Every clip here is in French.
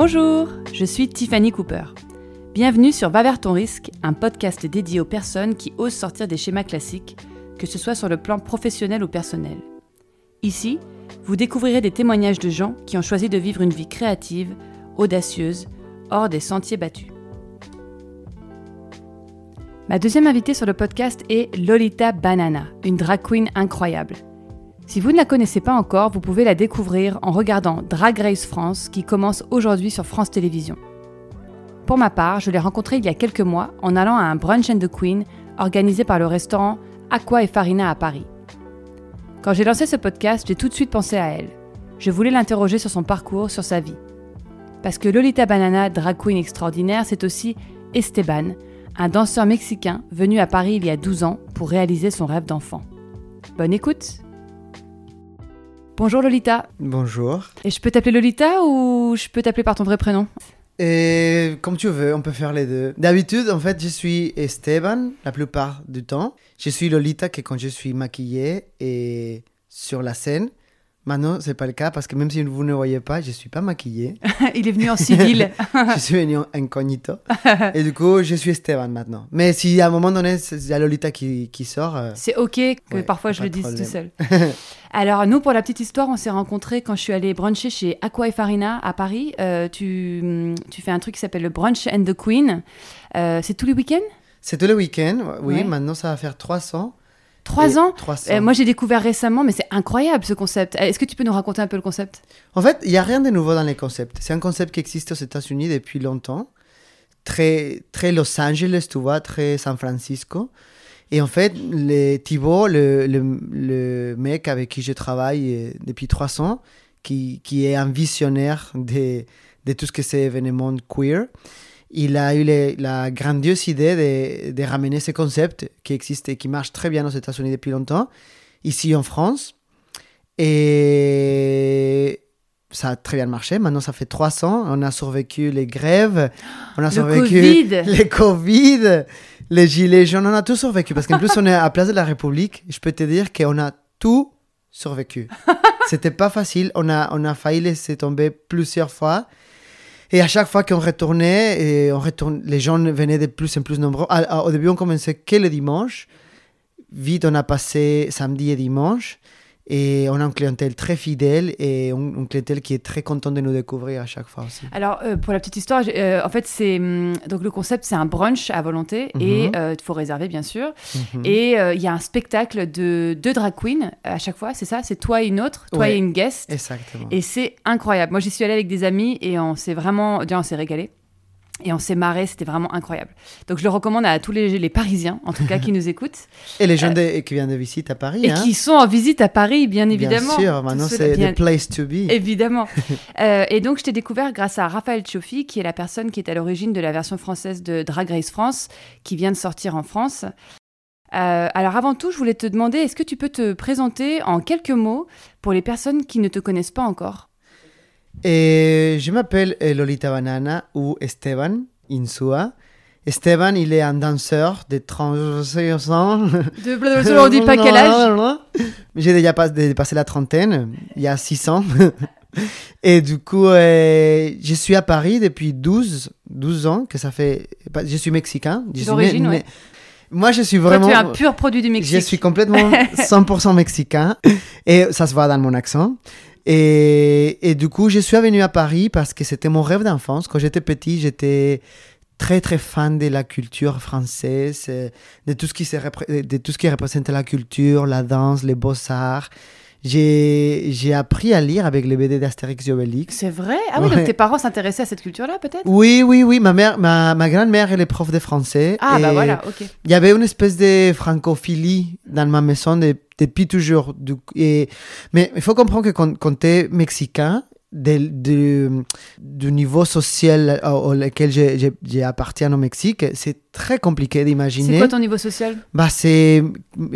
Bonjour, je suis Tiffany Cooper. Bienvenue sur Va vers ton risque, un podcast dédié aux personnes qui osent sortir des schémas classiques, que ce soit sur le plan professionnel ou personnel. Ici, vous découvrirez des témoignages de gens qui ont choisi de vivre une vie créative, audacieuse, hors des sentiers battus. Ma deuxième invitée sur le podcast est Lolita Banana, une drag queen incroyable. Si vous ne la connaissez pas encore, vous pouvez la découvrir en regardant Drag Race France qui commence aujourd'hui sur France Télévisions. Pour ma part, je l'ai rencontrée il y a quelques mois en allant à un Brunch and the Queen organisé par le restaurant Aqua et Farina à Paris. Quand j'ai lancé ce podcast, j'ai tout de suite pensé à elle. Je voulais l'interroger sur son parcours, sur sa vie. Parce que Lolita Banana, drag queen extraordinaire, c'est aussi Esteban, un danseur mexicain venu à Paris il y a 12 ans pour réaliser son rêve d'enfant. Bonne écoute. Bonjour Lolita. Bonjour. Et je peux t'appeler Lolita ou je peux t'appeler par ton vrai prénom ? Et comme tu veux, on peut faire les deux. D'habitude, en fait, je suis Esteban la plupart du temps. Je suis Lolita que quand je suis maquillée et sur la scène. Maintenant, c'est pas le cas parce que même si vous ne voyez pas, je suis pas maquillée. Il est venu en civil. Je suis venu en incognito. Et du coup, je suis Esteban maintenant. Mais si à un moment donné, il y a Lolita qui sort... C'est ok que ouais, parfois je le dise tout seul. Alors nous, pour la petite histoire, on s'est rencontrés quand je suis allée bruncher chez Aqua et Farina à Paris. Tu fais un truc qui s'appelle le Brunch and the Queen. C'est tous les week-ends ? C'est tous les week-ends, oui. Ouais. Maintenant, ça va faire 300. 3 ans. Moi, j'ai découvert récemment, mais c'est incroyable ce concept. Est-ce que tu peux nous raconter un peu le concept ? En fait, il n'y a rien de nouveau dans les concepts. C'est un concept qui existe aux États-Unis depuis longtemps. Très, très Los Angeles, tu vois, très San Francisco. Et en fait, Thibaut, le mec avec qui je travaille depuis 3 ans, qui est un visionnaire de tout ce que c'est événement queer, il a eu la grandiose idée de ramener ce concept qui existe et qui marche très bien aux États-Unis depuis longtemps, ici en France. Et ça a très bien marché. Maintenant, ça fait 3 ans. On a survécu les grèves, on a survécu les Covid, les gilets jaunes. On a tout survécu. Parce qu'en plus, on est à Place de la République. Je peux te dire qu'on a tout survécu. C'était pas facile. On a failli laisser tomber plusieurs fois. Et à chaque fois qu'on retournait, les gens venaient de plus en plus nombreux. Au début, on commençait que le dimanche. Vite, on a passé samedi et dimanche. Et on a une clientèle très fidèle et une clientèle qui est très contente de nous découvrir à chaque fois aussi. Alors, pour la petite histoire, en fait, donc le concept, c'est un brunch à volonté et il faut réserver, bien sûr. Et il y a un spectacle de 2 drag queens à chaque fois, c'est ça ? C'est toi et une autre, toi et une guest. Exactement. Et c'est incroyable. Moi, j'y suis allée avec des amis et on s'est régalés. Et on s'est marré, c'était vraiment incroyable. Donc je le recommande à tous les Parisiens, en tout cas, qui nous écoutent. Et les gens qui viennent de visite à Paris. Et qui sont en visite à Paris, bien évidemment. Bien sûr, maintenant c'est the place to be. Évidemment. Et donc je t'ai découvert grâce à Raphaël Choffi, qui est la personne qui est à l'origine de la version française de Drag Race France, qui vient de sortir en France. Alors avant tout, je voulais te demander, est-ce que tu peux te présenter en quelques mots pour les personnes qui ne te connaissent pas encore ? Et je m'appelle Lolita Banana ou Esteban Insua. Esteban, il est un danseur de 36 ans. On ne dit pas quel âge. J'ai déjà dépassé la trentaine, il y a 6 ans. Et du coup, je suis à Paris depuis 12 ans. Que ça fait... Je suis mexicain. D'origine, oui. Moi, je suis vraiment... Toi, tu es un pur produit du Mexique. Je suis complètement 100% mexicain. Et ça se voit dans mon accent. Et du coup, je suis venu à Paris parce que c'était mon rêve d'enfance. Quand j'étais petit, j'étais très, très fan de la culture française, de tout ce qui représente la culture, la danse, les beaux-arts. J'ai appris à lire avec les BD d'Astérix et Obélix. C'est vrai ? Ah oui, donc tes parents s'intéressaient à cette culture-là, peut-être ? Oui. Ma grand-mère, elle est prof de français. Ah, bah voilà, ok. Il y avait une espèce de francophilie dans ma maison depuis toujours. Mais il faut comprendre que quand t'es mexicain, du niveau social auquel j'appartiens au Mexique, c'est très compliqué d'imaginer. C'est quoi ton niveau social ? Bah, c'est,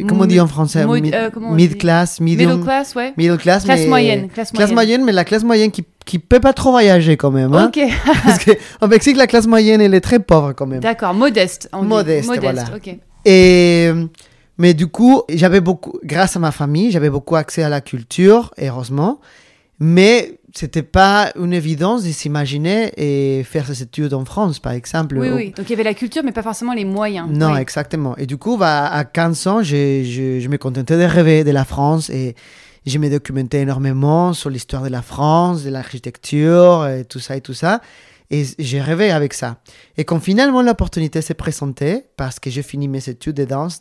comment on dit en français ? Mid-class, middle class, ouais. Middle class, mais... Classe moyenne, mais la classe moyenne qui peut pas trop voyager quand même. Hein, ok. Parce qu'au Mexique, la classe moyenne, elle est très pauvre quand même. D'accord, modeste. Modeste, voilà. Ok. Mais du coup, grâce à ma famille, j'avais beaucoup accès à la culture, heureusement. Mais c'était pas une évidence de s'imaginer et faire ses études en France, par exemple. Oui, oui. Donc, il y avait la culture, mais pas forcément les moyens. Non, oui. Exactement. Et du coup, à 15 ans, je me contentais de rêver de la France et je me documentais énormément sur l'histoire de la France, de l'architecture et tout ça et tout ça. Et j'ai rêvé avec ça. Et quand finalement l'opportunité s'est présentée, parce que j'ai fini mes études de danse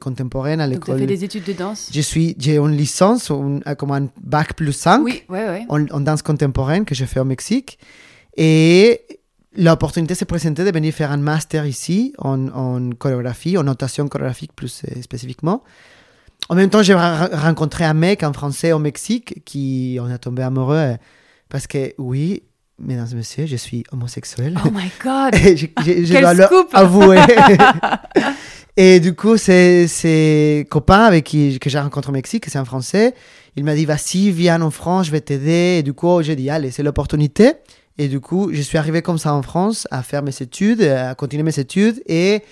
contemporaine à l'école. Donc, tu as fait des études de danse ? J'ai une licence, comme un bac plus 5, oui, ouais. En danse contemporaine que j'ai fait au Mexique. Et l'opportunité s'est présentée de venir faire un master ici, en chorégraphie, en notation chorégraphique plus spécifiquement. En même temps, j'ai rencontré un mec, un Français au Mexique, on est tombé amoureux. Parce que, oui... Mesdames et messieurs, je suis homosexuel. Oh my God! Je dois l'avouer. Et du coup, c'est copain avec que j'ai rencontré au Mexique, c'est un Français. Il m'a dit, vas-y, viens en France, je vais t'aider. Et du coup, j'ai dit, allez, c'est l'opportunité. Et du coup, je suis arrivé comme ça en France à faire mes études, à continuer mes études. Et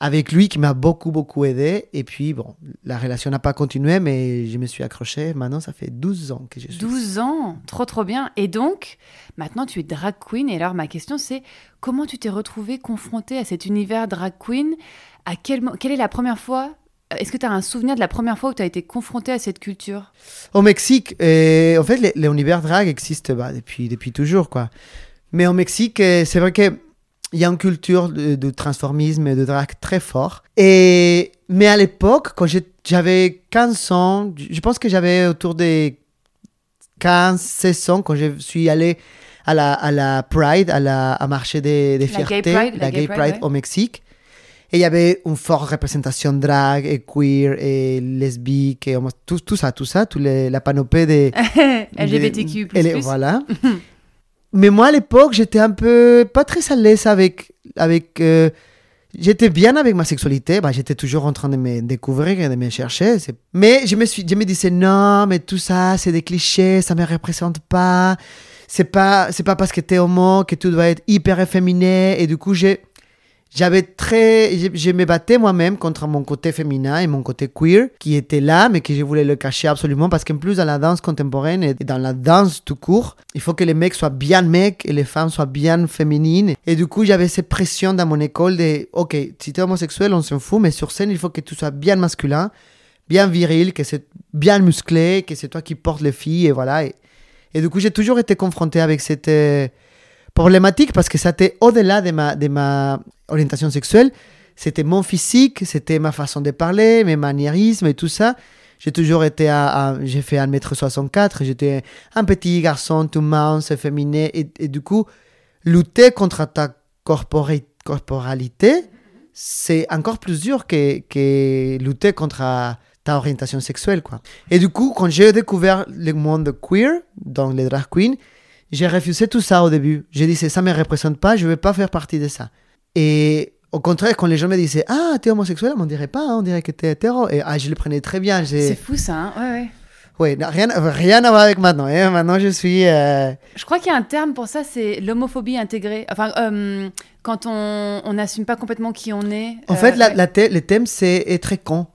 avec lui qui m'a beaucoup, beaucoup aidé. Et puis, bon, la relation n'a pas continué, mais je me suis accroché. Maintenant, ça fait 12 ans que je suis. 12 ans? Trop, trop bien. Et donc, maintenant, tu es drag queen. Et alors, ma question, c'est comment tu t'es retrouvée confrontée à cet univers drag queen? Quelle est la première fois? Est-ce que tu as un souvenir de la première fois où tu as été confrontée à cette culture? Au Mexique, en fait, l'univers drag existe depuis toujours, quoi. Mais au Mexique, c'est vrai que... Il y a une culture de transformisme et de drag très fort. Mais à l'époque, quand j'avais 15 ans, je pense que j'avais autour des 15-16 ans quand je suis allé à la Pride, à marché des fiertés, la Gay Pride, au Mexique. Et il y avait une forte représentation drag et queer et lesbique et tout ça, la panopée des... LGBTQ+. Voilà. Mais moi, à l'époque, j'étais un peu pas très à l'aise avec j'étais bien avec ma sexualité. J'étais toujours en train de me découvrir et de me chercher. Mais je me disais, non, mais tout ça, c'est des clichés, ça me représente pas. C'est pas parce que t'es homo que tu dois être hyper efféminé. Et du coup, je me battais moi-même contre mon côté féminin et mon côté queer qui était là, mais que je voulais le cacher absolument, parce qu'en plus, dans la danse contemporaine et dans la danse tout court, il faut que les mecs soient bien mecs et les femmes soient bien féminines. Et du coup, j'avais cette pression dans mon école de « Ok, si t'es homosexuel, on s'en fout, mais sur scène, il faut que tu sois bien masculin, bien viril, que c'est bien musclé, que c'est toi qui portes les filles, et voilà. » Et du coup, j'ai toujours été confronté avec cette... problématique, parce que ça était au-delà de ma orientation sexuelle. C'était mon physique, c'était ma façon de parler, mes maniérismes et tout ça. J'ai toujours été j'ai fait 1m64, j'étais un petit garçon tout mince, efféminé, et du coup, lutter contre ta corporalité, c'est encore plus dur que lutter contre ta orientation sexuelle, quoi. Et du coup, quand j'ai découvert le monde queer, donc les drag queens, j'ai refusé tout ça au début. J'ai dit, ça ne me représente pas, je ne vais pas faire partie de ça. Et au contraire, quand les gens me disaient, ah, t'es homosexuel, on ne dirait pas, on dirait que t'es hétéro. Et je le prenais très bien. C'est fou ça, hein? Ouais. Rien à voir avec maintenant. Hein? Maintenant, je suis... Je crois qu'il y a un terme pour ça, c'est l'homophobie intégrée. Enfin, quand on n'assume pas complètement qui on est. En fait, le thème, c'est être con.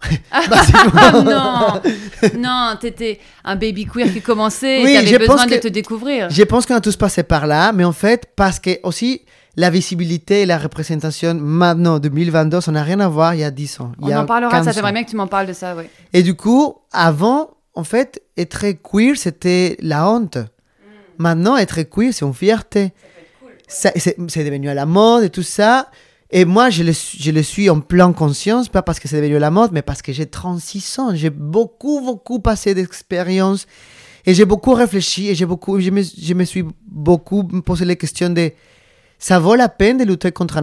Non, t'étais un baby queer qui commençait et t'avais besoin de te découvrir. Je pense qu'on a tous passé par là, mais en fait, parce que aussi, la visibilité et la représentation, maintenant, 2022, ça n'a rien à voir il y a 10 ans. On en parlera, ça j'aimerais bien que tu m'en parles de ça, oui. Et du coup, avant, en fait, être queer, c'était la honte. Maintenant, être queer, c'est une fierté. Ça, c'est devenu à la mode et tout ça. Et moi, je le suis en pleine conscience, pas parce que c'est devenu à la mode, mais parce que j'ai 36 ans. J'ai beaucoup passé d'expériences et j'ai beaucoup réfléchi et je me suis beaucoup posé les questions de ça vaut la peine de lutter contre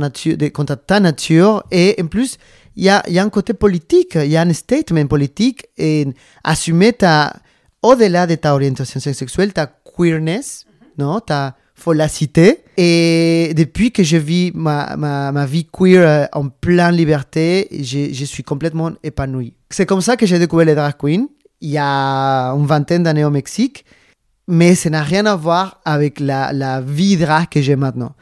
ta nature. Et en plus, il y a un côté politique, il y a un statement politique et assumer au-delà de ta orientation sexuelle, ta queerness, non, ta follacité. Et depuis que je vis ma vie queer en pleine liberté, je suis complètement épanouie. C'est comme ça que j'ai découvert les drag queens il y a une vingtaine d'années au Mexique, mais ça n'a rien à voir avec la vie drag que j'ai maintenant.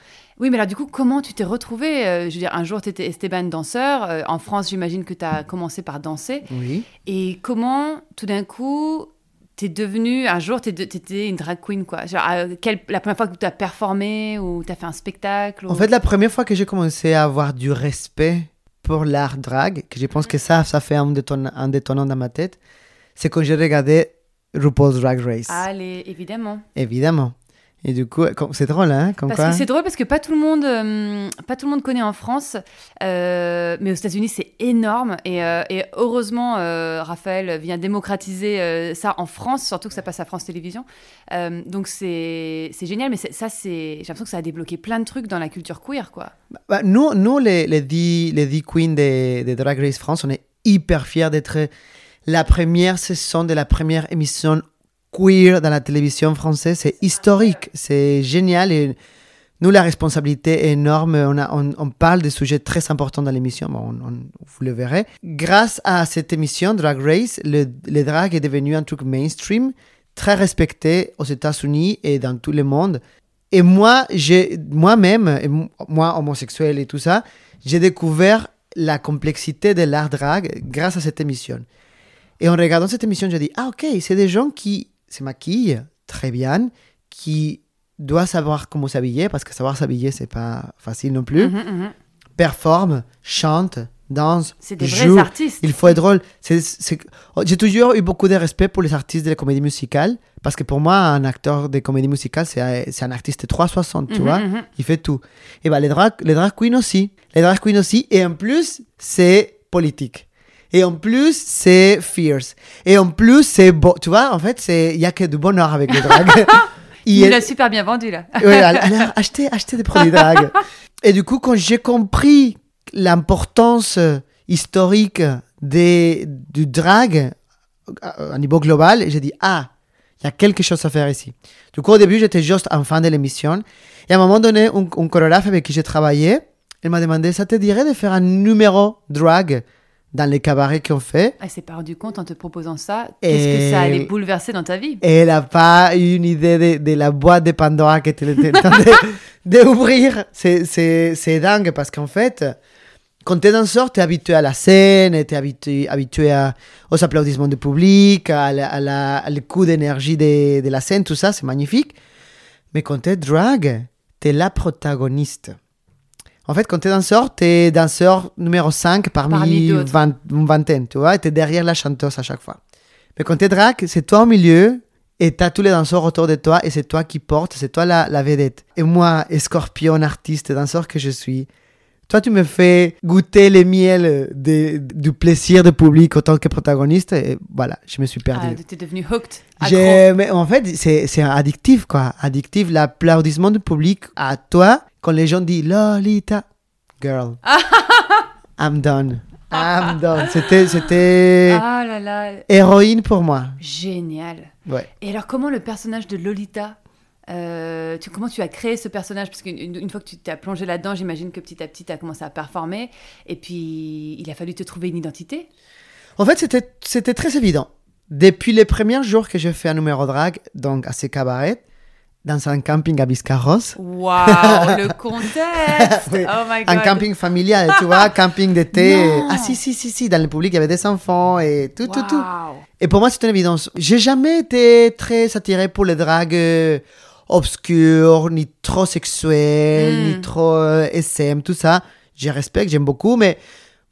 Oui, mais alors du coup, comment tu t'es retrouvée? Je veux dire, un jour, tu étais Esteban danseur. En France, j'imagine que tu as commencé par danser. Oui. Et comment, tout d'un coup... t'es devenue, un jour, t'étais une drag queen, quoi. Genre, la première fois que t'as performé ou t'as fait un spectacle ou... En fait, la première fois que j'ai commencé à avoir du respect pour l'art drag, que je pense que ça fait un détonnant dans ma tête, c'est quand j'ai regardé RuPaul's Drag Race. Allez, évidemment. Et du coup, c'est drôle, hein, comme parce quoi. Que c'est drôle parce que pas tout le monde connaît en France, mais aux États-Unis c'est énorme et heureusement Raphaël vient démocratiser ça en France, surtout que ça passe à France Télévisions. Donc c'est génial, mais j'ai l'impression que ça a débloqué plein de trucs dans la culture queer, quoi. Bah, nous les dix queens de Drag Race France, on est hyper fiers d'être la première saison de la première émission queer dans la télévision française, c'est historique, c'est génial et nous la responsabilité est énorme, on parle des sujets très importants dans l'émission, vous le verrez. Grâce à cette émission Drag Race, le drag est devenu un truc mainstream, très respecté aux États-Unis et dans tout le monde. Et moi-même, homosexuel et tout ça, j'ai découvert la complexité de l'art drag grâce à cette émission. Et en regardant cette émission, j'ai dit, ah ok, c'est des gens qui se maquillent très bien, qui doivent savoir comment s'habiller, parce que savoir s'habiller, c'est pas facile non plus, performent, chantent, dansent, jouent. C'est des vrais artistes. Il faut être drôle. J'ai toujours eu beaucoup de respect pour les artistes de la comédie musicale, parce que pour moi, un acteur de comédie musicale, c'est un artiste 360, tu vois, il fait tout. Et bien, les drag queens aussi. Les drag queens aussi, et en plus, c'est politique. Et en plus, c'est fierce. Et en plus, c'est beau. Tu vois, en fait, il n'y a que du bonheur avec les drags. Il l'a super bien vendu, là. Oui, alors, achetez des produits drags. Et du coup, quand j'ai compris l'importance historique du drag à niveau global, j'ai dit, ah, il y a quelque chose à faire ici. Du coup, au début, j'étais juste en fin de l'émission. Et à un moment donné, un chorégraphe avec qui j'ai travaillé, elle m'a demandé, ça te dirait de faire un numéro drag dans les cabarets qu'on fait. Elle s'est pas rendue compte en te proposant ça. Qu'est-ce que ça allait bouleverser dans ta vie ? Elle n'a pas eu une idée de la boîte de Pandora que tu étais en train d'ouvrir. C'est dingue parce qu'en fait, quand tu es danseur, tu es habitué à la scène, tu es habitué aux applaudissements du public, à le coup d'énergie de la scène, tout ça, c'est magnifique. Mais quand tu es drag, tu es la protagoniste. En fait, quand t'es danseur numéro 5 parmi une vingtaine, tu vois, et t'es derrière la chanteuse à chaque fois. Mais quand t'es drag, c'est toi au milieu, et t'as tous les danseurs autour de toi, et c'est toi qui portes, c'est toi la vedette. Et moi, scorpion, artiste, danseur que je suis, toi, tu me fais goûter les miels du plaisir du public en tant que protagoniste, et voilà, je me suis perdu. Ah, t'es devenu hooked, accro. Mais en fait, c'est addictif, quoi. Addictif, l'applaudissement du public à toi. Quand les gens disent Lolita, girl, I'm done. C'était ah là là. Héroïne pour moi. Génial. Ouais. Et alors, comment le personnage de Lolita, comment tu as créé ce personnage ? Parce qu'une fois que tu t'es plongé là-dedans, j'imagine que petit à petit, tu as commencé à performer. Et puis, il a fallu te trouver une identité. En fait, c'était très évident. Depuis les premiers jours que j'ai fait un numéro drag, donc à ces cabarets, dans un camping à Biscarrosse. Waouh, le contexte. Oui. Oh my God. Un camping familial, tu vois, camping d'été. Non. Ah si, dans le public, il y avait des enfants et tout. Et pour moi, c'est une évidence. J'ai jamais été très attiré pour les dragues obscures, ni trop sexuelles, ni trop SM, tout ça. Je respecte, j'aime beaucoup, mais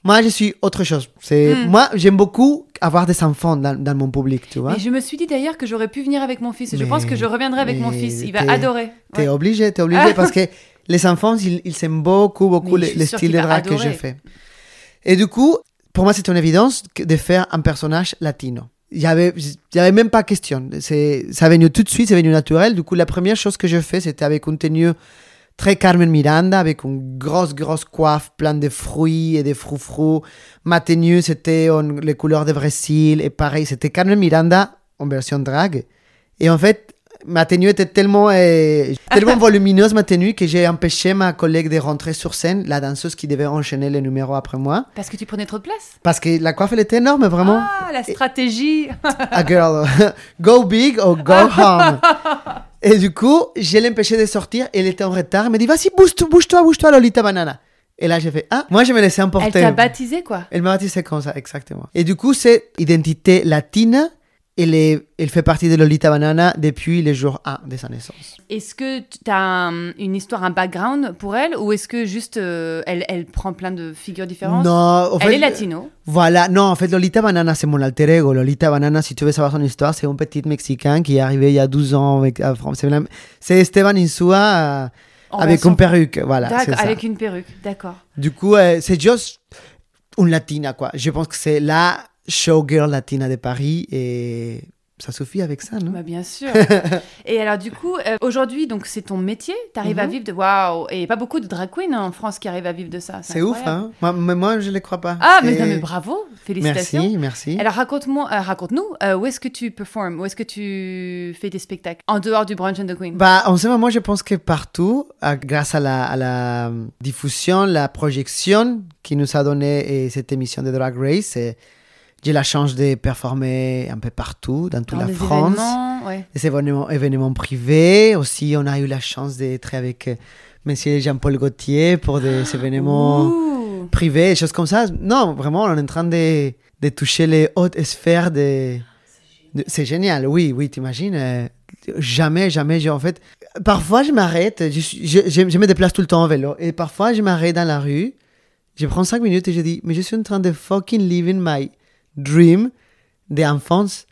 moi, je suis autre chose. Moi, j'aime beaucoup avoir des enfants dans mon public, tu vois. Mais je me suis dit d'ailleurs que j'aurais pu venir avec mon fils. Et je pense que je reviendrai avec mon fils. Il va adorer. T'es obligé, parce que les enfants, ils aiment beaucoup les styles de drag que j'ai fait. Et du coup, pour moi, c'était une évidence de faire un personnage latino. Il n'y avait même pas question. Ça venait tout de suite, c'est venu naturel. Du coup, la première chose que j'ai fait, c'était avec une tenue très Carmen Miranda, avec une grosse coiffe pleine de fruits et de froufrous. Ma tenue, c'était les couleurs de Brésil. Et pareil, c'était Carmen Miranda en version drague. Et en fait, ma tenue était tellement volumineuse, ma tenue, que j'ai empêché ma collègue de rentrer sur scène, la danseuse qui devait enchaîner les numéros après moi. Parce que tu prenais trop de place ? Parce que la coiffe, elle était énorme, vraiment. Ah, la stratégie. Ah, girl, go big or go home. Et du coup, je l'empêchais de sortir. Elle était en retard. Elle me dit, vas-y, bouge-toi, Lolita Banana. Et là, j'ai fait, ah, moi, je me laissais emporter. Elle t'a baptisé, quoi. Elle m'a baptisé comme ça, exactement. Et du coup, cette identité latine Elle fait partie de Lolita Banana depuis les jours 1 de sa naissance. Est-ce que tu as une histoire, un background pour elle, ou est-ce que juste elle prend plein de figures différentes? Non, en fait, elle est latino. Voilà, non, en fait, Lolita Banana, c'est mon alter ego. Lolita Banana, si tu veux savoir son histoire, c'est un petit Mexicain qui est arrivé il y a 12 ans à France. C'est Esteban Insua avec une perruque. Voilà, c'est ça. Avec une perruque, d'accord. Du coup, c'est juste une latina, quoi. Je pense que c'est la showgirl latina de Paris, et ça suffit avec ça, non? Bah bien sûr. Et alors du coup, aujourd'hui, donc c'est ton métier, t'arrives à vivre de... Waouh. Et pas beaucoup de drag queens en France qui arrivent à vivre de ça. C'est ouf, hein. Moi, je les crois pas. Ah, mais non, mais bravo, félicitations. Merci, merci. Alors raconte-nous, où est-ce que tu performes, où est-ce que tu fais des spectacles en dehors du Brunch and the Queen? Bah, en ce moment, je pense que partout, grâce à la diffusion, la projection qui nous a donné cette émission de Drag Race, c'est... J'ai la chance de performer un peu partout, dans toute la France. Des événements privés. Aussi, on a eu la chance d'être avec monsieur Jean-Paul Gaultier pour des événements privés, des choses comme ça. Non, vraiment, on est en train de toucher les hautes sphères. C'est génial, oui, t'imagines. Jamais, en fait... Parfois, je m'arrête, je me déplace tout le temps en vélo. Et parfois, je m'arrête dans la rue, je prends 5 minutes et je dis, mais je suis en train de fucking living my... dream d'enfance.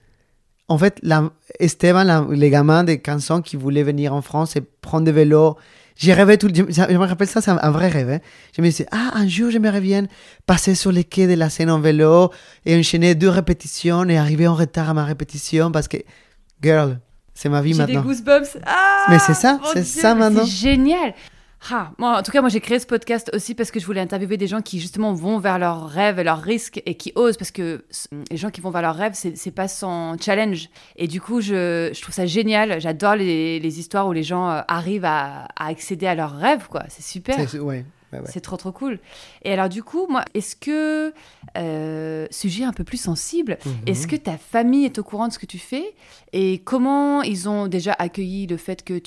En fait, les gamins de 15 ans qui voulaient venir en France et prendre des vélos, j'ai rêvé je me rappelle ça, c'est un vrai rêve. Hein. Je me disais, un jour, je me reviens passer sur les quais de la Seine en vélo et enchaîner 2 répétitions et arriver en retard à ma répétition parce que, girl, c'est ma vie maintenant. J'ai des goosebumps. Ah, mais c'est ça, maintenant. C'est génial. Moi, en tout cas, j'ai créé ce podcast aussi parce que je voulais interviewer des gens qui justement vont vers leurs rêves et leurs risques et qui osent, parce que les gens qui vont vers leurs rêves, c'est pas sans challenge. Et du coup, je trouve ça génial. J'adore les histoires où les gens arrivent à accéder à leurs rêves, quoi. C'est super. Ouais. C'est trop cool. Et alors du coup, moi, est-ce que sujet un peu plus sensible, est-ce que ta famille est au courant de ce que tu fais, et comment ils ont déjà accueilli le fait que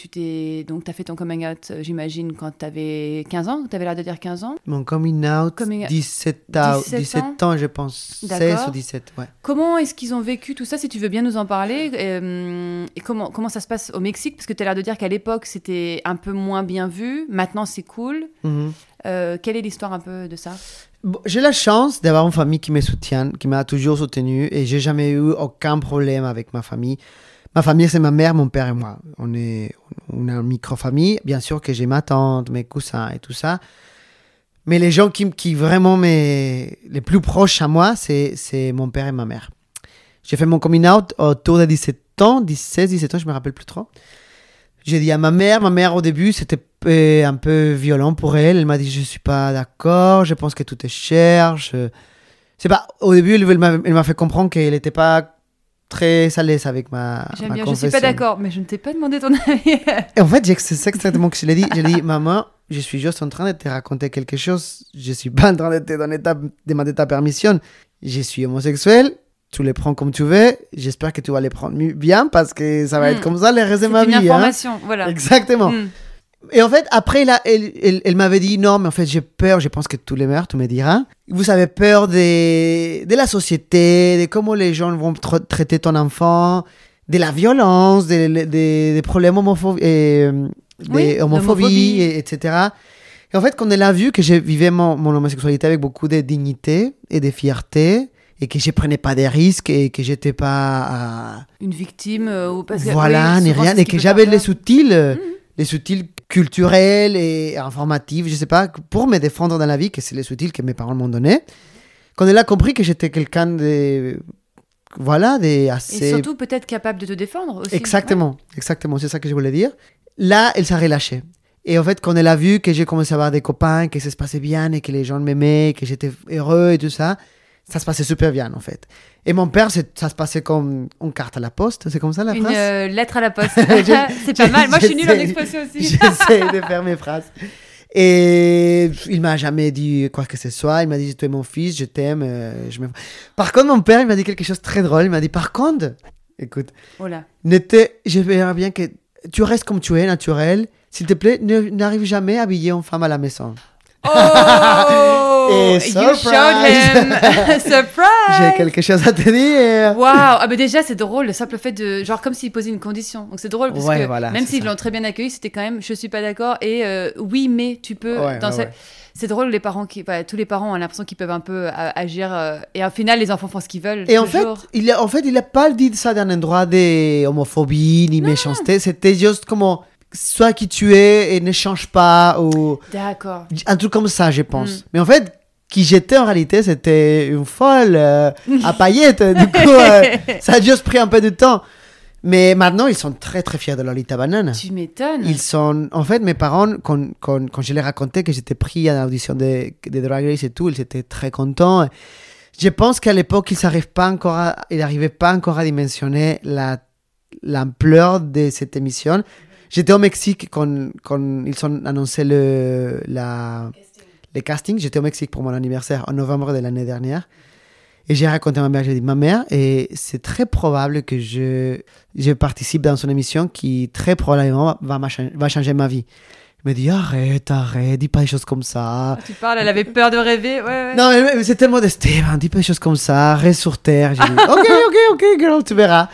t'as fait ton coming out, j'imagine, quand t'avais 15 ans, t'avais l'air de dire 15 ans. Mon coming out 17 ans, je pense. D'accord. 16 ou 17, ouais. Comment est-ce qu'ils ont vécu tout ça, si tu veux bien nous en parler, et comment ça se passe au Mexique, parce que t'as l'air de dire qu'à l'époque c'était un peu moins bien vu, maintenant c'est cool. Quelle est l'histoire un peu de ça? J'ai la chance d'avoir une famille qui me soutient, qui m'a toujours soutenue, et j'ai jamais eu aucun problème avec ma famille. Ma famille, c'est ma mère, mon père et moi. On a une micro-famille. Bien sûr que j'ai ma tante, mes cousins et tout ça. Mais les gens qui vraiment les plus proches à moi, c'est mon père et ma mère. J'ai fait mon coming out autour de 17 ans, je me rappelle plus trop. J'ai dit à ma mère au début, c'était un peu violent pour elle. Elle m'a dit, je suis pas d'accord, je pense que tout est cher. C'est pas. Au début, elle m'a fait comprendre qu'elle n'était pas très à l'aise avec ma confession. Je suis pas d'accord, mais je ne t'ai pas demandé ton avis. Et en fait, c'est ça exactement que je lui ai dit. Je lui ai dit, maman, je suis juste en train de te raconter quelque chose. Je suis pas en train de te donner demander ta permission. Je suis homosexuel. Tu les prends comme tu veux. J'espère que tu vas les prendre bien parce que ça va être comme ça le reste de ma vie. C'est une information, hein. Voilà. Exactement. Et en fait, après, là, elle m'avait dit, non, mais en fait, j'ai peur, je pense que tous les mères, tu me diras. Vous avez peur de la société, de comment les gens vont traiter ton enfant, de la violence, des problèmes homophobie, etc. Et en fait, quand elle a vu que je vivais mon homosexualité avec beaucoup de dignité et de fierté, et que je prenais pas des risques et que j'étais pas une victime ou parce que voilà, ni rien, et que j'avais les outils culturels et informatifs, je sais pas, pour me défendre dans la vie, que c'est les outils que mes parents m'ont donné. Quand elle a compris que j'étais quelqu'un de assez, et surtout peut-être capable de te défendre aussi. Exactement, c'est ça que je voulais dire. Là, elle s'est relâchée. Et en fait, quand elle a vu que j'ai commencé à avoir des copains, que ça se passait bien et que les gens m'aimaient, que j'étais heureux et tout ça, ça se passait super bien, en fait. Et mon père, ça se passait comme une carte à la poste. C'est comme ça, la phrase ? Une lettre à la poste. C'est pas mal. Moi, je suis nulle en expression aussi. J'essaie de faire mes phrases. Et il m'a jamais dit quoi que ce soit. Il m'a dit, tu es mon fils, je t'aime. Par contre, mon père, il m'a dit quelque chose de très drôle. Il m'a dit, par contre, écoute, je verrais bien que tu restes comme tu es, naturel. S'il te plaît, n'arrive jamais habillé en femme à la maison. Oh! Et surprise! You showed him! Surprise! J'ai quelque chose à te dire! Waouh! Ah, mais déjà, c'est drôle, le simple fait de. Genre, comme s'il posait une condition. Donc, c'est drôle, parce que voilà, même s'ils l'ont très bien accueilli, c'était quand même je suis pas d'accord et oui, mais tu peux. Ouais, dans ouais. C'est drôle, les parents qui, bah, tous les parents ont l'impression qu'ils peuvent un peu agir. Et au final, les enfants font ce qu'ils veulent. Et en fait, il n'a pas dit ça d'un endroit d'homophobie ni méchanceté. C'était juste comme. Sois qui tu es et ne change pas ou d'accord. Un truc comme ça, je pense. Mm. Mais en fait, qui j'étais en réalité, c'était une folle à paillettes. Du coup, ça a juste pris un peu de temps. Mais maintenant, ils sont très très fiers de Lolita Banana. Tu m'étonnes. Ils sont... En fait, mes parents, quand je leur racontais que j'étais pris à l'audition de Drag Race et tout, ils étaient très contents. Je pense qu'à l'époque, ils n'arrivaient pas encore à dimensionner l'ampleur de cette émission. J'étais au Mexique quand ils ont annoncé le casting. J'étais au Mexique pour mon anniversaire en novembre de l'année dernière. Et j'ai raconté à ma mère, j'ai dit, ma mère, et c'est très probable que je participe dans une émission qui très probablement va changer ma vie. Elle me dit, arrête, dis pas des choses comme ça. Oh, tu parles, elle avait peur de rêver. Ouais. Non, mais c'est tellement de Esteban, dis pas des choses comme ça, reste sur terre. J'ai dit, ok, girl, tu verras.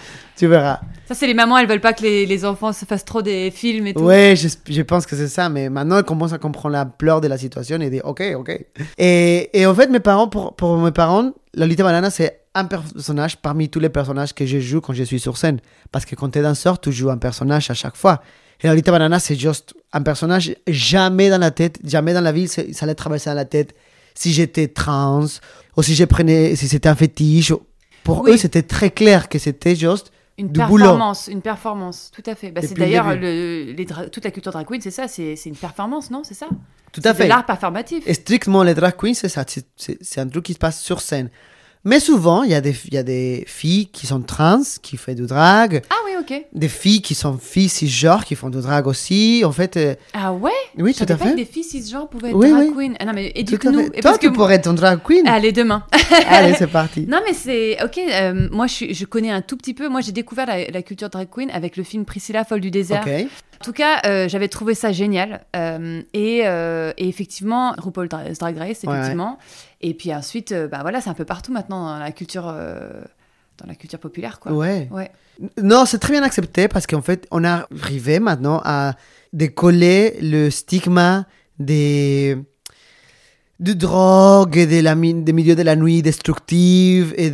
Ça, c'est les mamans, elles veulent pas que les enfants se fassent trop des films et tout. Ouais, je pense que c'est ça, mais maintenant, elles commencent à comprendre l'ampleur de la situation et dire ok. Et en fait, mes parents, pour mes parents, Lolita Banana, c'est un personnage parmi tous les personnages que je joue quand je suis sur scène. Parce que quand t'es danseur, tu joues un personnage à chaque fois. Et Lolita Banana, c'est juste un personnage jamais dans la tête, jamais dans la vie, ça allait traverser dans la tête si j'étais trans ou si c'était un fétiche. Pour eux, c'était très clair que c'était juste... Une performance, tout à fait. Bah, c'est d'ailleurs toute la culture drag queen, c'est ça, c'est une performance, non? C'est ça? Tout à fait. C'est l'art performatif. Et strictement, les drag queens, c'est ça, c'est un truc qui se passe sur scène. Mais souvent, il y a des filles qui sont trans, qui font du drag. Ah oui, ok. Des filles qui sont filles cisgenres, qui font du drag aussi, en fait. Ah ouais? Oui, tout à fait. Des filles cisgenres pouvaient être drag queen. Ah non, mais éduque-nous. Toi, tu pourrais être une drag queen. Allez, demain. Allez, c'est parti. Non, mais c'est... Ok, moi, je connais un tout petit peu. Moi, j'ai découvert la culture drag queen avec le film Priscilla, folle du désert. Ok. En tout cas, j'avais trouvé ça génial. Et effectivement, RuPaul's Drag Race, effectivement. Ouais. Et puis ensuite, c'est un peu partout maintenant dans la culture populaire, quoi. Ouais. Non, c'est très bien accepté parce qu'en fait, on est arrivé maintenant à décoller le stigma de drogue, des milieux de la nuit destructifs et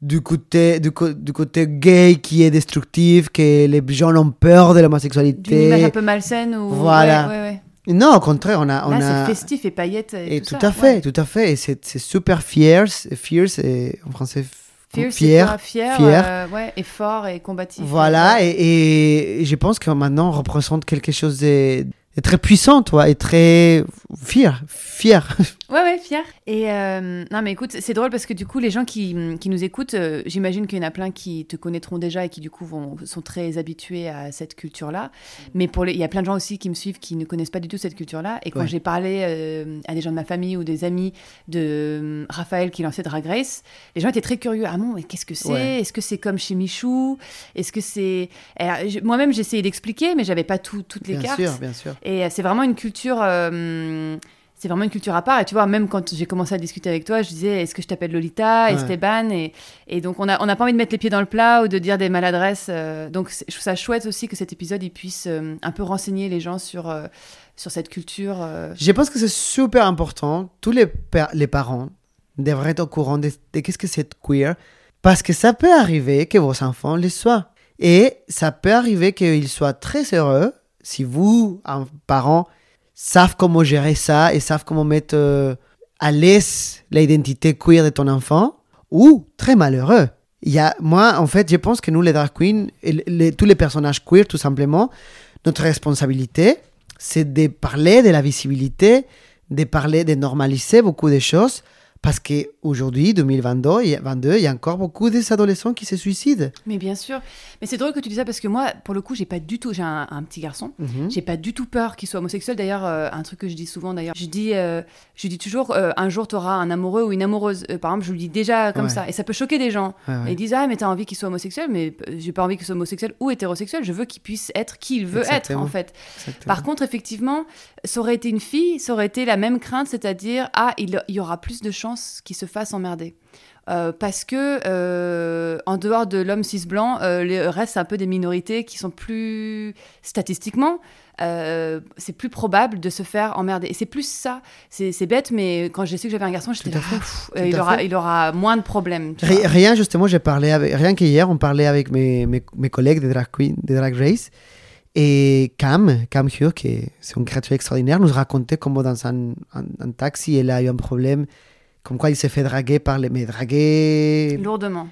du côté gay qui est destructif, que les gens ont peur de l'homosexualité. D'une image un peu malsaine ou... Voilà. Ouais. Non, au contraire, on a... c'est festif et paillettes et tout ça. Tout à fait. Et c'est super fierce et en français... Fier. Et fort et combatif. Voilà, ouais. Et je pense que maintenant, on représente quelque chose de très puissant, toi, et très fier. Ouais, fier. Et non, mais écoute, c'est drôle parce que du coup, les gens qui nous écoutent, j'imagine qu'il y en a plein qui te connaîtront déjà et qui du coup sont très habitués à cette culture-là. Mais il y a plein de gens aussi qui me suivent qui ne connaissent pas du tout cette culture-là. Et quand j'ai parlé à des gens de ma famille ou des amis de Raphaël qui lançait Drag Race, les gens étaient très curieux. Ah bon, mais qu'est-ce que c'est ? Est-ce que c'est comme chez Michou ? Est-ce que c'est... Alors, moi-même, j'essayais d'expliquer, mais j'avais pas toutes les cartes. Bien sûr. Et c'est vraiment une culture... c'est vraiment une culture à part. Et tu vois, même quand j'ai commencé à discuter avec toi, je disais, est-ce que je t'appelle Lolita, Esteban ? Et donc, on n'a pas envie de mettre les pieds dans le plat ou de dire des maladresses. Donc, je trouve ça chouette aussi que cet épisode, il puisse un peu renseigner les gens sur cette culture. Je pense que c'est super important. Tous les parents devraient être au courant de qu'est-ce que c'est queer. Parce que ça peut arriver que vos enfants le soient. Et ça peut arriver qu'ils soient très heureux si vous, un parent, savent comment gérer ça et savent comment mettre à l'aise l'identité queer de ton enfant, ou très malheureux. Moi, en fait, je pense que nous, les drag queens, tous les personnages queer, tout simplement, notre responsabilité, c'est de parler de la visibilité, de normaliser beaucoup de choses, parce que aujourd'hui, 2022, il y a encore beaucoup d'adolescents qui se suicident. Mais bien sûr. Mais c'est drôle que tu dis ça parce que moi, pour le coup, j'ai pas du tout... J'ai un petit garçon. Mm-hmm. J'ai pas du tout peur qu'il soit homosexuel. D'ailleurs, un truc que je dis souvent, d'ailleurs, je dis toujours, un jour, t'auras un amoureux ou une amoureuse. Par exemple, je le dis déjà comme ça. Et ça peut choquer des gens. Ouais, ouais. Ils disent, ah, mais t'as envie qu'il soit homosexuel, mais j'ai pas envie qu'il soit homosexuel ou hétérosexuel. Je veux qu'il puisse être qui il veut être, en fait. Exactement. Par contre, effectivement, ça aurait été une fille, ça aurait été la même crainte, c'est-à-dire, ah, il y aura plus de chances qu'il se fasse emmerder. Parce que, en dehors de l'homme cis blanc, le reste, c'est un peu des minorités qui sont plus statistiquement. C'est plus probable de se faire emmerder. Et c'est plus ça. C'est bête, mais quand j'ai su que j'avais un garçon, j'étais là, il aura moins de problèmes. Rien, justement, rien qu'hier, on parlait avec mes collègues de Drag Race. Et Cam Hure, qui est une créature extraordinaire, nous racontait comment dans un taxi, elle a eu un problème, comme quoi il s'est fait draguer par les... Mais draguer... Lourdement.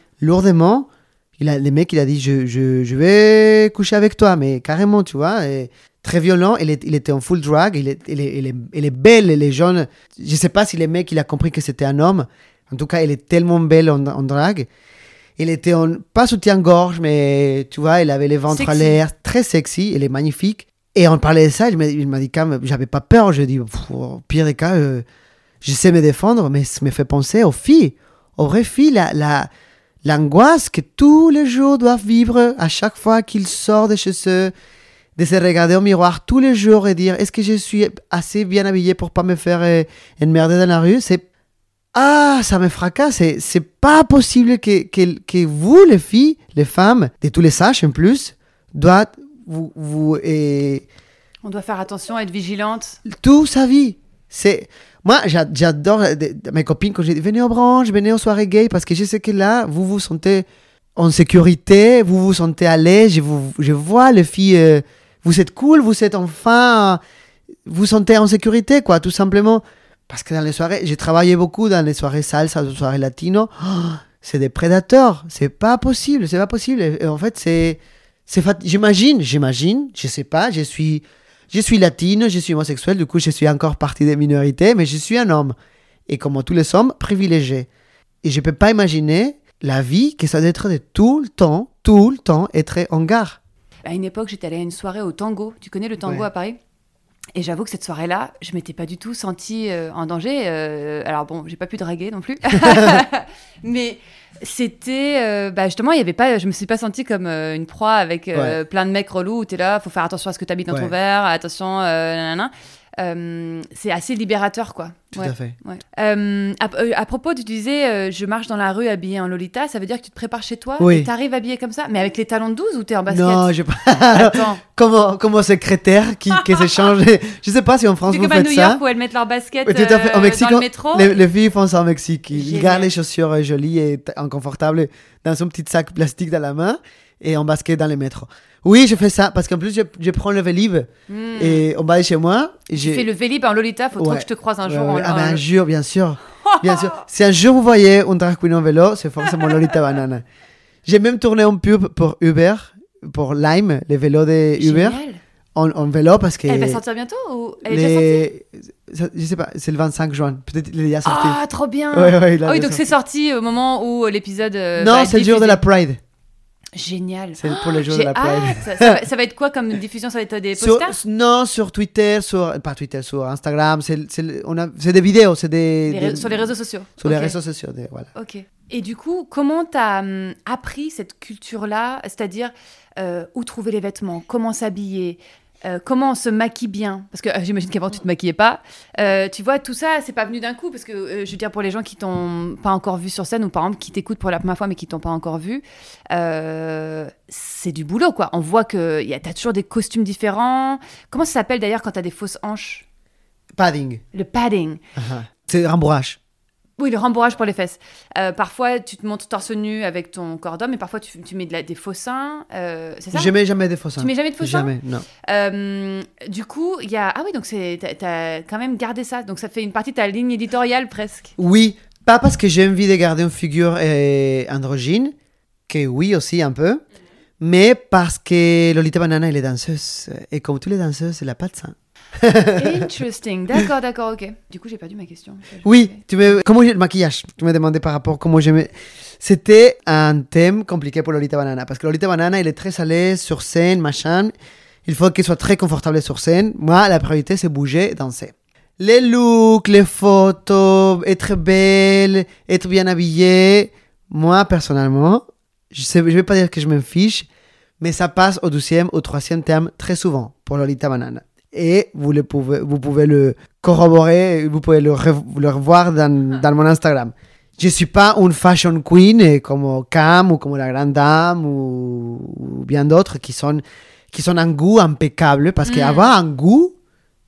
Le mec, il a dit, je vais coucher avec toi, mais carrément, tu vois. Et très violent, il était en full drag, elle est belle, les jeunes. Je ne sais pas si le mec, il a compris que c'était un homme. En tout cas, elle est tellement belle en drag. Elle était pas soutien-gorge, mais tu vois, elle avait les ventres sexy. À l'air, très sexy, elle est magnifique. Et on parlait de ça, il m'a dit, quand même, j'avais pas peur. Je lui ai dit, au pire des cas, je sais me défendre, mais ça me fait penser aux filles, aux vraies filles, l'angoisse que tous les jours doivent vivre à chaque fois qu'ils sortent de chez eux, de se regarder au miroir tous les jours et dire, est-ce que je suis assez bien habillée pour pas me faire emmerder dans la rue? Ah, ça me fracasse, c'est pas possible que vous, les filles, les femmes, de tous les âges en plus, doivent on doit faire attention, être vigilante. Toute sa vie. Moi, j'adore mes copines quand je dis, venez au brunch, venez aux soirées gays, parce que je sais que là, vous vous sentez en sécurité, vous vous sentez à l'aise, je vois les filles, vous êtes cool, vous êtes enfin, vous sentez en sécurité, quoi, tout simplement. Parce que dans les soirées, j'ai travaillé beaucoup dans les soirées salsa, les soirées latino. Oh, c'est des prédateurs. C'est pas possible. Et en fait, j'imagine, je sais pas, je suis latine, je suis homosexuel, du coup, je suis encore partie des minorités, mais je suis un homme. Et comme tous les hommes, privilégié. Et je peux pas imaginer la vie que ça doit être de tout le temps être en gare. À une époque, j'étais allée à une soirée au tango. Tu connais le tango à Paris ? Et j'avoue que cette soirée-là, je ne m'étais pas du tout sentie en danger. Alors bon, je n'ai pas pu draguer non plus. Mais c'était... justement, il y avait pas, je ne me suis pas sentie comme une proie avec plein de mecs relous où tu es là, il faut faire attention à ce que tu habites dans ton verre, attention, nanana. C'est assez libérateur, quoi. Tout à fait. Ouais. À propos, tu disais, je marche dans la rue habillée en Lolita, ça veut dire que tu te prépares chez toi et t'arrives habillée comme ça, mais avec les talons de 12 ou t'es en basket? Non, je sais pas. Comme aux secrétaires qui s'échangent. Je sais pas si en France vous faites ça. C'est comme à New York où elles mettent leurs baskets dans le métro. Les filles font ça au Mexique. Ils gardent les chaussures jolies et inconfortables dans un petit sac plastique dans la main et en basket dans les métros. Oui, je fais ça, parce qu'en plus, je prends le Vélib, et on va aller chez moi. Tu fais le Vélib en Lolita, faut trop que je te croise un jour. Un jour, bien sûr. Si un jour vous voyez un drag queen en vélo, c'est forcément Lolita Banana. J'ai même tourné une pub pour Uber, pour Lime, les vélos de Uber. En vélo, parce que... Elle va sortir bientôt ou elle est déjà sortie? Je sais pas, c'est le 25 juin. Peut-être qu'elle est déjà sortie. Ah, trop bien. Donc c'est sorti au moment où l'épisode... Non, c'est le jour de la Pride. Génial. C'est pour les jours de la Pride. Ça va être quoi comme diffusion? Ça va être des posters? Non, sur Twitter, sur Instagram. C'est des vidéos, sur les réseaux sociaux. Sur les réseaux sociaux, voilà. Ok. Et du coup, comment t'as appris cette culture-là? C'est-à-dire où trouver les vêtements, comment s'habiller, comment on se maquille bien? Parce que j'imagine qu'avant, tu te maquillais pas. Tu vois, tout ça, c'est pas venu d'un coup. Parce que, je veux dire, pour les gens qui t'ont pas encore vu sur scène, ou par exemple, qui t'écoutent pour la première fois, mais qui t'ont pas encore vu, c'est du boulot, quoi. On voit que t'as toujours des costumes différents. Comment ça s'appelle, d'ailleurs, quand t'as des fausses hanches? Padding. Le padding. Uh-huh. C'est un rembourrage. Oui, le rembourrage pour les fesses. Parfois, tu te montes torse nu avec ton corps d'homme, mais parfois, tu mets des faux seins. C'est ça? Je mets jamais des faux seins. Tu mets jamais de faux seins? Jamais, non. Du coup, il y a... Ah oui, donc t'as quand même gardé ça. Donc, ça fait une partie de ta ligne éditoriale, presque. Oui, pas parce que j'ai envie de garder une figure androgyne, que oui aussi un peu, mais parce que Lolita Banana, elle est danseuse. Et comme toutes les danseuses, elle n'a pas de seins. Interesting. D'accord, d'accord, ok. Du coup, j'ai perdu ma question. Oui, tu me... comment j'ai le maquillage? Tu me demandais par rapport à comment j'aimais... C'était un thème compliqué pour Lolita Banana, parce que Lolita Banana, elle est très à l'aise sur scène, machin. Il faut qu'elle soit très confortable sur scène. Moi, la priorité, c'est bouger et danser. Les looks, les photos, être belle, être bien habillée. Moi, personnellement, je vais pas dire que je m'en fiche, mais ça passe au 12e, au 3e terme très souvent pour Lolita Banana. Et vous pouvez le corroborer, vous pouvez le revoir dans mon Instagram. Je suis pas une fashion queen comme Cam ou comme la Grande Dame ou bien d'autres qui sont un goût impeccable, parce qu'avoir un goût,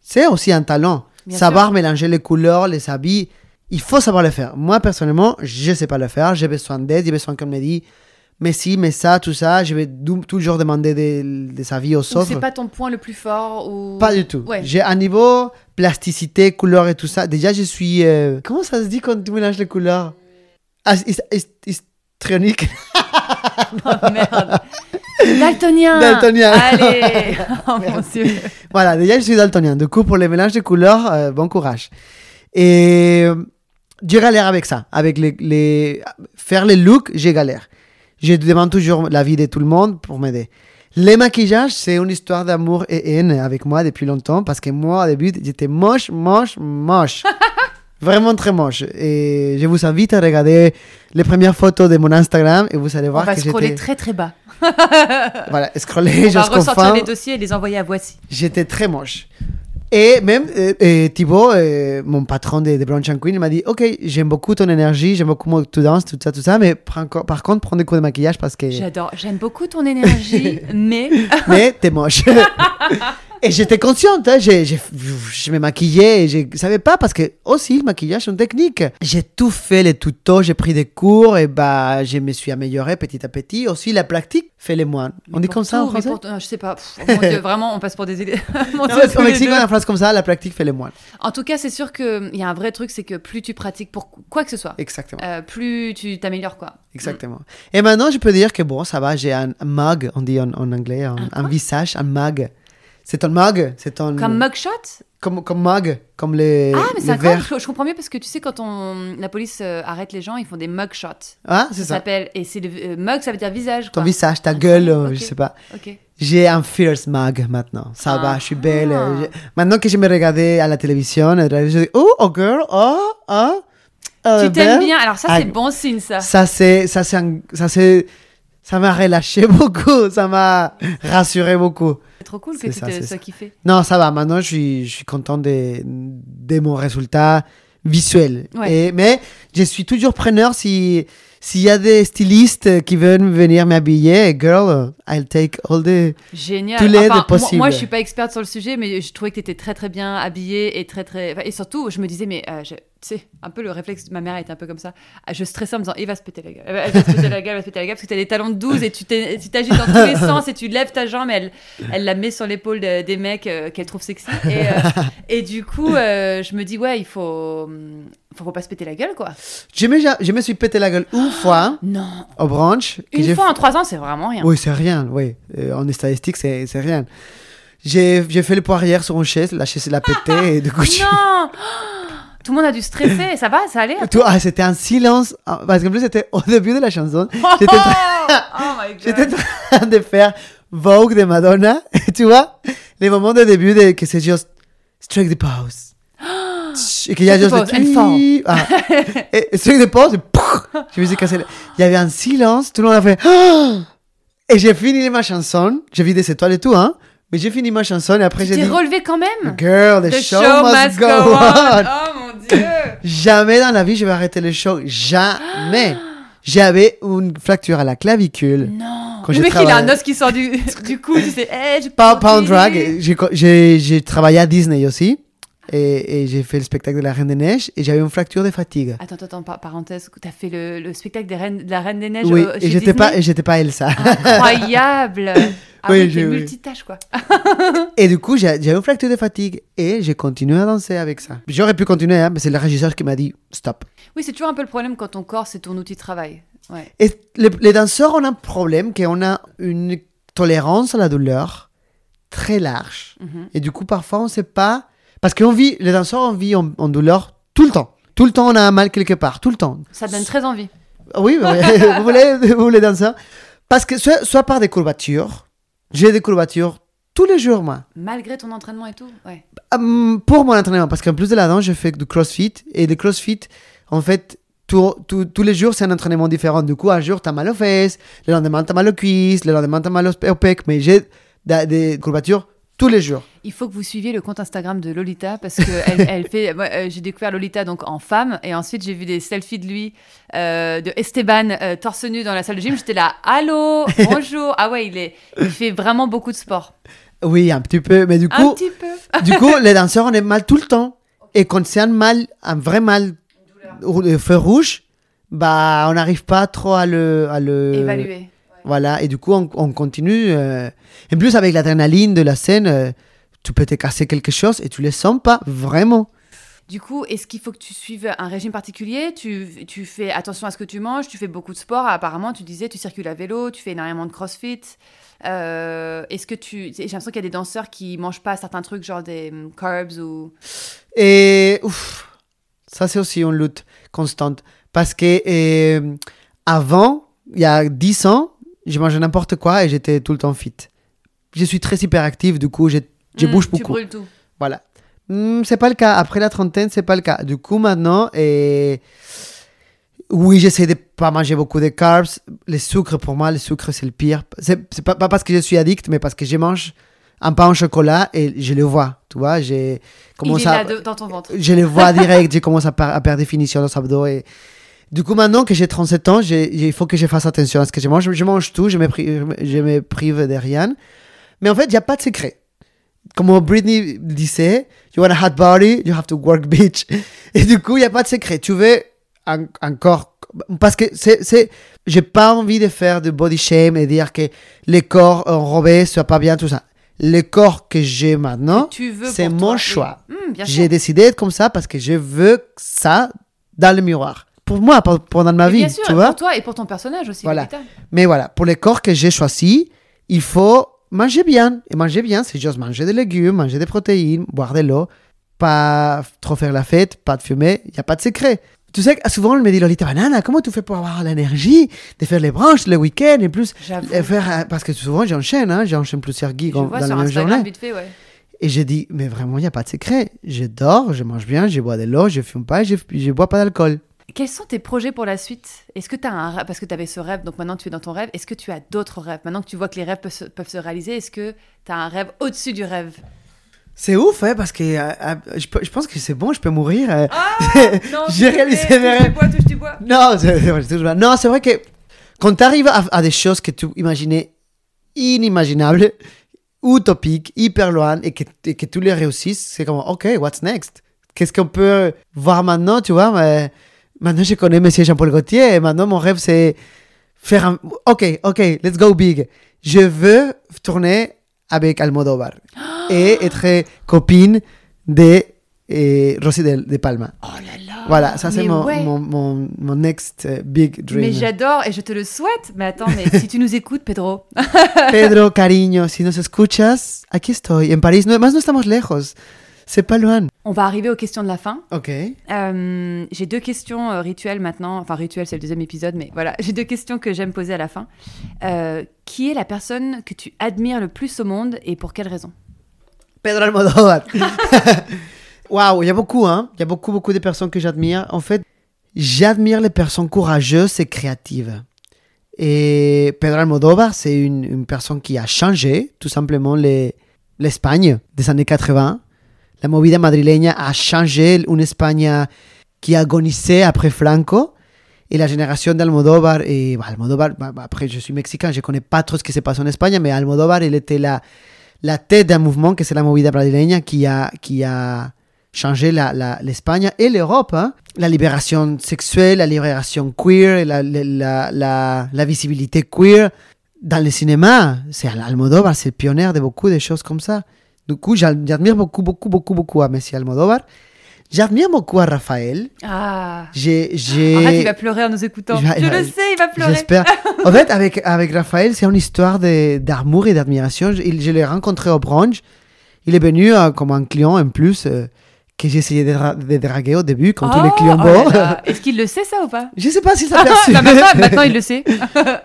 c'est aussi un talent. Bien savoir sûr. Mélanger les couleurs, les habits, il faut savoir le faire. Moi, personnellement, je sais pas le faire. J'ai besoin d'aide, j'ai besoin qu'on me dise mais si, mais ça, tout ça. Je vais toujours demander des avis aux autres. Ou c'est pas ton point le plus fort ou... Pas du tout. Ouais. J'ai un niveau plasticité, couleur et tout ça. Déjà, je suis... Comment ça se dit quand tu mélanges les couleurs? Histrionique. Oh merde. Daltonien. Allez. Oh mon Dieu. Voilà, déjà je suis daltonien. Du coup, pour les mélanges de couleurs, bon courage. Et je galère avec ça. Avec faire les looks, je galère. Je demande toujours l'avis de tout le monde pour m'aider. Les maquillages, c'est une histoire d'amour et haine avec moi depuis longtemps, parce que moi, au début, j'étais moche. Vraiment très moche. Et je vous invite à regarder les premières photos de mon Instagram et vous allez voir que j'étais... On va scroller très très bas. Voilà, scroller jusqu'au fin. On va ressortir les dossiers et les envoyer à Voici. J'étais très moche. Et même Thibaut, mon patron de Brunch and Queen, il m'a dit « Ok, j'aime beaucoup ton énergie, j'aime beaucoup comment tu danses, tout ça, mais par contre, prends des cours de maquillage parce que... » J'adore, j'aime beaucoup ton énergie, mais... Mais t'es moche. Et j'étais consciente, hein, je me maquillais et je savais pas, parce que aussi le maquillage c'est une technique. J'ai tout fait, les tutos, j'ai pris des cours et bah je me suis améliorée petit à petit. Aussi la pratique fait les moines. On dit comme ça en français ? Je sais pas. Pff, mon Dieu, vraiment on passe pour des idées. Au Mexique on a une phrase comme ça, la pratique fait les moines. En tout cas c'est sûr que il y a un vrai truc, c'est que plus tu pratiques pour quoi que ce soit. Exactement. Plus tu t'améliores quoi. Exactement. Et maintenant je peux dire que bon ça va, j'ai un mug, on dit en anglais, un visage, un mug. C'est un mug, c'est un... Comme mugshot? Comme mug, comme les... Ah, mais c'est incroyable, je comprends mieux parce que tu sais, quand la police arrête les gens, ils font des mugshots. Ah, c'est ça. S'appelle, et c'est mug, ça veut dire visage, quoi. Ton visage, ta gueule, okay. Je sais pas. Ok. J'ai un fierce mug maintenant, ça va, je suis belle. Maintenant que je me regardais à la télévision, je dis, oh girl, tu t'aimes bien, alors ça c'est bon signe ça. Ça m'a relâché beaucoup, ça m'a rassuré beaucoup. C'est trop cool que tu sois kiffé. Non, ça va, maintenant je suis content de mon résultat visuel. Ouais. Mais je suis toujours preneur s'il y a des stylistes qui veulent venir m'habiller. Girl, I'll take all the... Génial. Tous les possibles. Moi, je ne suis pas experte sur le sujet, mais je trouvais que tu étais très très bien habillée et très très... Et surtout, je me disais, mais... Tu sais, un peu le réflexe de ma mère était un peu comme ça. Je stressais en me disant, il va se péter la gueule. Elle va se péter la gueule parce que t'as des talons de 12 et tu t'agites dans tous les sens et tu lèves ta jambe. Elle la met sur l'épaule des mecs qu'elle trouve sexy. Et du coup, je me dis, ouais, il faut pas se péter la gueule, quoi. Je me suis pété la gueule une fois. Non. Au brunch. Une fois en 3 ans, c'est vraiment rien. Oui, c'est rien. Oui. En statistique, c'est rien. J'ai fait le poids arrière sur une chaise. La chaise, elle a pété. Et du coup, non. Tout le monde a dû stresser, ça va, ça allait. C'était un silence, parce qu'en plus c'était au début de la chanson. J'étais en train de faire Vogue de Madonna, et tu vois, les moments de début que c'est juste strike the pose. Et qu'il y a juste et strike the pose, je me suis cassé. Il y avait un silence, tout le monde a fait. Et j'ai fini ma chanson, j'ai vidé ses toiles et tout, hein. Mais j'ai fini ma chanson et après j'ai dit... Tu t'es relevé quand même? Girl, the show must go on. Oh mon Dieu. Jamais dans la vie je vais arrêter le show. Jamais. J'avais une fracture à la clavicule. Non. Le mec, il a un os qui sort du cou. Tu sais, hey, pas en drag. J'ai travaillé à Disney aussi. Et j'ai fait le spectacle de la Reine des Neiges et j'avais une fracture de fatigue. Attends, parenthèse, t'as fait le spectacle de la Reine des Neiges chez Disney ? Oui, et j'étais pas Elsa. Incroyable. Avec des multitâches, quoi. Et du coup, j'avais une fracture de fatigue et j'ai continué à danser avec ça. J'aurais pu continuer, hein, mais c'est le régisseur qui m'a dit « stop ». Oui, c'est toujours un peu le problème quand ton corps, c'est ton outil de travail. Ouais. Et les danseurs, on a un problème qu'on a une tolérance à la douleur très large. Mm-hmm. Et du coup, parfois, on ne sait pas... Parce que les danseurs, on vit en douleur tout le temps. Tout le temps, on a un mal quelque part. Tout le temps. Ça donne très envie. Oui, vous voulez danseurs. Parce que soit par des courbatures. J'ai des courbatures tous les jours, moi. Malgré ton entraînement et tout, ouais. Pour mon entraînement, parce qu'en plus de la danse, je fais du crossfit. Et le crossfit, en fait... Tous les jours, c'est un entraînement différent. Du coup, un jour, t'as mal aux fesses, le lendemain, t'as mal aux cuisses, le lendemain, t'as mal aux pecs. Mais j'ai des courbatures tous les jours. Il faut que vous suiviez le compte Instagram de Lolita parce que elle fait. Moi, j'ai découvert Lolita donc en femme et ensuite j'ai vu des selfies de lui, de Esteban torse nu dans la salle de gym. J'étais là, allô, bonjour. Ah ouais, il fait vraiment beaucoup de sport. Oui, un petit peu. Mais du coup, les danseurs, on est mal tout le temps. Et quand c'est un mal, un vrai mal, le feu rouge, bah, on n'arrive pas trop à le évaluer. Voilà, et du coup, on continue. En plus, avec l'adrénaline de la scène, tu peux te casser quelque chose et tu ne le sens pas vraiment. Du coup, est-ce qu'il faut que tu suives un régime particulier ? Tu fais attention à ce que tu manges, tu fais beaucoup de sport. Apparemment, tu disais, tu circules à vélo, tu fais énormément de crossfit. J'ai l'impression qu'il y a des danseurs qui ne mangent pas certains trucs, genre des carbs ou... Et... Ouf. Ça, c'est aussi une lutte constante. Parce que avant, il y a 10 ans, je mangeais n'importe quoi et j'étais tout le temps fit. Je suis très hyperactive, du coup, je bouge beaucoup. Tu brûles tout. Voilà. C'est pas le cas. Après la trentaine, c'est pas le cas. Du coup, maintenant, oui, j'essaie de pas manger beaucoup de carbs. Les sucres, pour moi, c'est le pire. C'est pas parce que je suis addict, mais parce que je mange... un pain au chocolat et je le vois, tu vois, dans ton ventre. Je le vois direct, je commence à perdre définition dans les abdos. Et... Du coup, maintenant que j'ai 37 ans, il faut que je fasse attention à ce que je mange. Je mange tout, je me prive de rien. Mais en fait, il n'y a pas de secret. Comme Britney disait, « You want a hot body, you have to work, bitch. » Et du coup, il n'y a pas de secret. Tu veux un corps... Parce que je n'ai pas envie de faire de body shame et dire que les corps enrobés ne soient pas bien, tout ça. Le corps que j'ai maintenant, c'est mon choix. J'ai décidé d'être comme ça parce que je veux ça dans le miroir. Pour moi, pendant ma vie. Bien sûr, tu vois? Pour toi et pour ton personnage aussi. Voilà. Mais voilà, pour le corps que j'ai choisi, il faut manger bien. Et manger bien, c'est juste manger des légumes, manger des protéines, boire de l'eau, pas trop faire la fête, pas de fumer, il n'y a pas de secret. Tu sais, souvent, on me dit, Lolita Banana, comment tu fais pour avoir l'énergie de faire les brunchs le week-end et plus faire, parce que souvent, j'enchaîne plusieurs gigs dans la même journée. Vite fait, ouais. Et j'ai dit, mais vraiment, il n'y a pas de secret. Je dors, je mange bien, je bois de l'eau, je ne fume pas, je ne bois pas d'alcool. Quels sont tes projets pour la suite ? Est-ce que tu as un rêve ? Parce que tu avais ce rêve, donc maintenant tu es dans ton rêve. Est-ce que tu as d'autres rêves ? Maintenant que tu vois que les rêves peuvent se réaliser, est-ce que tu as un rêve au-dessus du rêve ? C'est ouf, hein, parce que je pense que c'est bon, je peux mourir. Non, j'ai réalisé mes rêves. Touche du bois. Non, c'est vrai que quand tu arrives à des choses que tu imaginais inimaginables, utopiques, hyper loin, et que tu les réussisses, c'est comme, OK, what's next? Qu'est-ce qu'on peut voir maintenant, tu vois? Maintenant, je connais monsieur Jean-Paul Gaultier, et maintenant, mon rêve, c'est faire un... OK, let's go big. Je veux tourner avec Almodóvar. Et être copine de Rosy de Palma. Oh là là. Voilà, ça c'est mon next big dream. Mais j'adore et je te le souhaite. Mais attends, mais si tu nous écoutes, Pedro. Pedro, cariño, si nos escuchas, aquí estoy, en París. Más no estamos lejos. C'est pas loin. On va arriver aux questions de la fin. Ok. J'ai deux questions rituelles maintenant. Enfin, rituelles, c'est le deuxième épisode, mais voilà. J'ai deux questions que j'aime poser à la fin. Qui est la personne que tu admires le plus au monde et pour quelle raison ? Pedro Almodóvar. Waouh, il y a beaucoup, hein. Il y a beaucoup de personnes que j'admire. En fait, j'admire les personnes courageuses et créatives. Et Pedro Almodóvar, c'est une personne qui a changé, tout simplement, l'Espagne des années 80. La movida madrileña a changé une Espagne qui agonisait après Franco. Et la génération d'Almodóvar, après je suis mexicain, je ne connais pas trop ce qui s'est passé en Espagne, mais Almodóvar, il était la tête d'un mouvement que c'est la movida brasileña qui a changé l'Espagne et l'Europe. Hein. La libération sexuelle, la libération queer, et la visibilité queer. Dans le cinéma, Almodóvar, c'est le pionnier de beaucoup de choses comme ça. Du coup, j'admire beaucoup à Messi Almodóvar. J'admire beaucoup à Raphaël. Ah. En fait, il va pleurer en nous écoutant. Je le sais, il va pleurer. J'espère. En fait, avec Raphaël, c'est une histoire d'amour et d'admiration. Je l'ai rencontré au brunch. Il est venu comme un client en plus que j'essayais de draguer au début, comme tous les clients bons. Est-ce qu'il le sait ça ou pas? Je ne sais pas s'il s'est perçu. Maintenant, il le sait.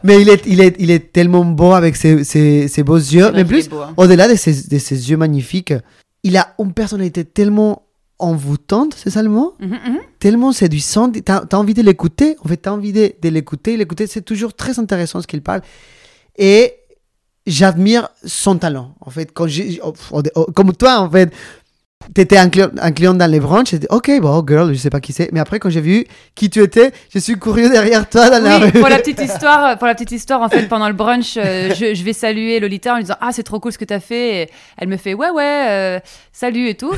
Mais il est tellement beau avec ses beaux yeux. Mais plus, beau, hein. Au-delà de ses yeux magnifiques, il a une personnalité tellement envoûtante, c'est ça le mot? Tellement séduisante. T'as envie de l'écouter. En fait, t'as envie de l'écouter. L'écouter, c'est toujours très intéressant ce qu'il parle. Et j'admire son talent. En fait, comme toi, en fait, t'étais un client dans les branches, j'ai dit « Ok, bon, girl, je sais pas qui c'est. » Mais après, quand j'ai vu qui tu étais, je suis couru derrière toi dans la rue. Pour la petite histoire, en fait, pendant le brunch, je vais saluer Lolita en lui disant « Ah, c'est trop cool ce que t'as fait. » Et elle me fait « Ouais, salut et tout. »